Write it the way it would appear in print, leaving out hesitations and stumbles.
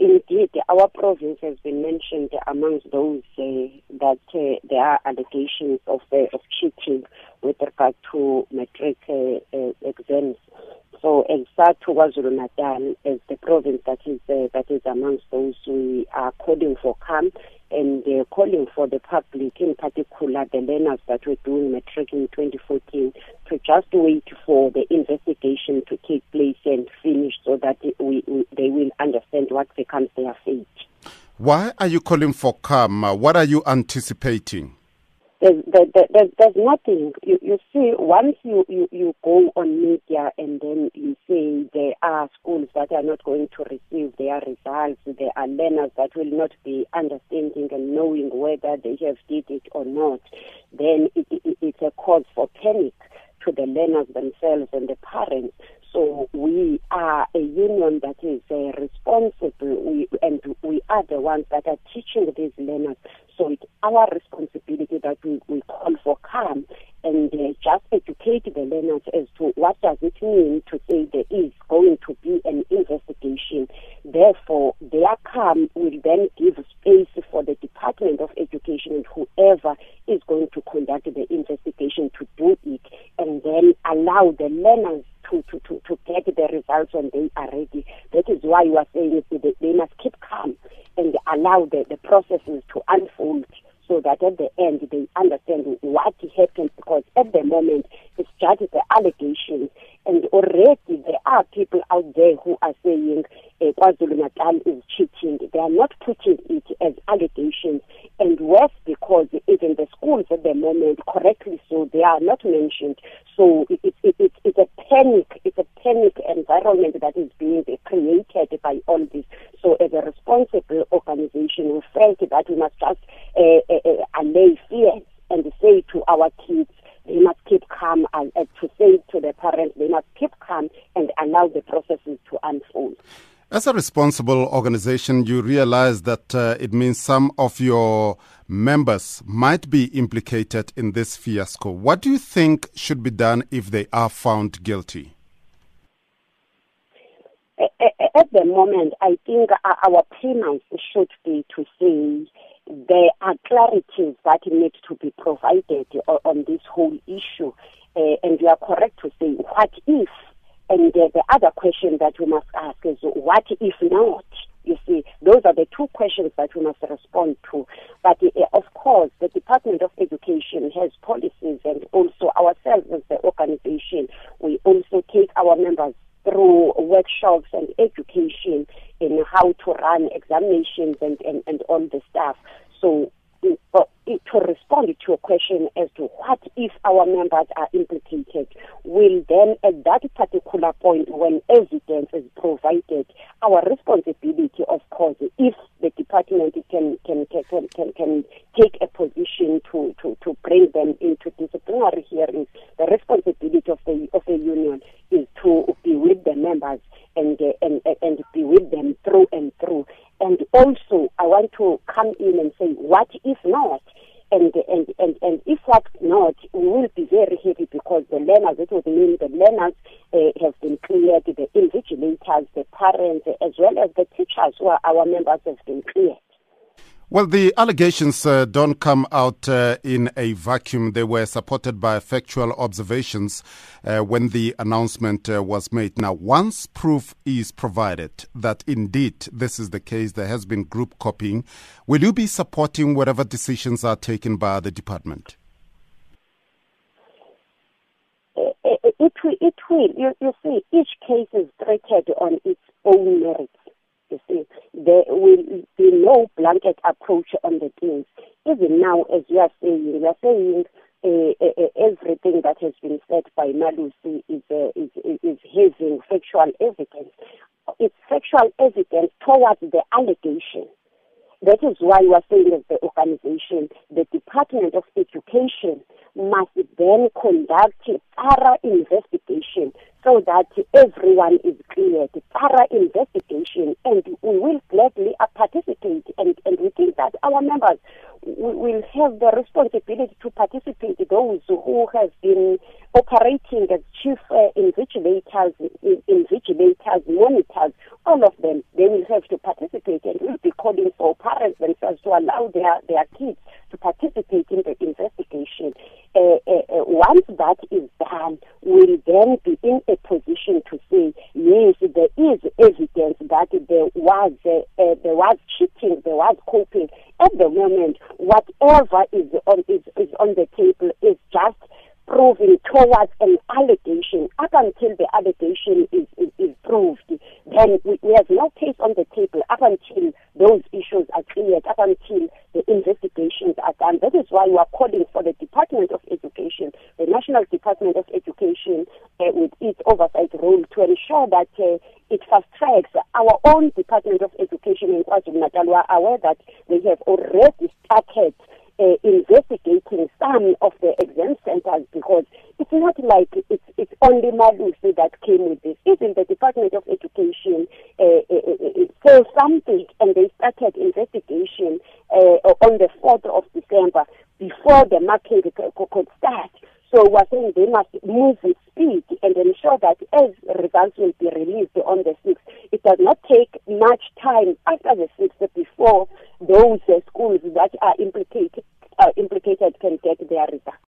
Indeed, our province has been mentioned amongst those that there are allegations of cheating with regard to matric exams. So, SADTU KwaZulu Natal is the province that is amongst those we are calling for calm and calling for the public, in particular the learners that were doing matric in 2014, to just wait for the investigation to take place and finish so that they will understand what becomes their fate. Why are you calling for calm? What are you anticipating? There's nothing. You see, once you go on media and then you say there are schools that are not going to receive their results, there are learners that will not be understanding and knowing whether they have did it or not, then it's a cause for panic to the learners themselves and the parents. So we are a union that is responsible, and we are the ones that are teaching these learners. So it's our responsibility that we call for calm and just educate the learners as to what does it mean to say there is going to be an investigation. Therefore, their calm will then give space for the Department of Education and whoever is going to conduct the investigation to do it, and then allow the learners to get the results when they are ready. That is why you are saying that they must keep calm and allow the processes to unfold so that at the end they understand what happened, because at the moment it's just the allegations, and already there are people out there who are saying KwaZulu Natal is cheating. They are not putting it as allegations, and worse, because even the schools at the moment, correctly so, they are not mentioned. So it's a panic. It's a panic environment that is being created by all this. So as a responsible organization, we felt that we must just allay fear and say to our kids, they must keep calm, and to say to the parents, they must keep calm and allow the processes to unfold. As a responsible organization, you realize that it means some of your members might be implicated in this fiasco. What do you think should be done if they are found guilty? At the moment, I think our premise should be to say there are clarities that need to be provided on this whole issue. And you are correct to say, what if? And the other question that we must ask is, what if not? You see, those are the two questions that we must respond to. But of course, the Department of Education has policies, and also ourselves as the organization, we also take our members through workshops and education in how to run examinations and all the stuff. So to respond to your question as to what if our members are implicated, will then at that particular point when evidence is provided, our responsibility, of course, if the department can take a position to bring them into disciplinary hearings, the responsibility of the union is to be with the members and be with them through and through. And also, I want to come in and say, what if not? And if what not, we will be very heavy, because the learners, it would mean the learners have been cleared, the invigilators, the parents, as well as the teachers who are our members have been cleared. Well, the allegations don't come out in a vacuum. They were supported by factual observations when the announcement was made. Now, once proof is provided that indeed this is the case, there has been group copying, will you be supporting whatever decisions are taken by the department? It will. You see, each case is treated on its own merits. You see, there will be no blanket approach on the things. Even now, as you are saying everything that has been said by Malusi is having factual evidence. It's factual evidence towards the allegation. That is why we are saying as the organization, the Department of Education must then conduct a thorough investigation so that everyone is cleared. Thorough investigation, and we will gladly participate. And we think that our members will have the responsibility to participate, those who have been operating as chief invigilators, monitors, all of them. they will have to participate, and we'll be calling for parents themselves to allow their kids to participate in the investigation. Once that is done, we'll then be in a position to say, yes, there is evidence that there was cheating, there was coping. At the moment, whatever is on the table is just proving towards an allegation. Up until the allegation is proved, then we have no case on the table up until those issues are cleared, up until the investigations are done. That is why we are calling for the Department of Education, the National Department of Education, with its oversight role, to ensure that it fast-tracks. Our own Department of Education in KwaZulu Natal, we are aware that they have already started investigating some of the exam centers, because it's not like it's only Malusi that came with this. Even the Department of Education saw something, and they started investigation on the 4th of December before the market could start. So we're saying they must move with speed and ensure that as results will be released on the 6th, it does not take much time after the 6th before those schools that are implicated can get their results.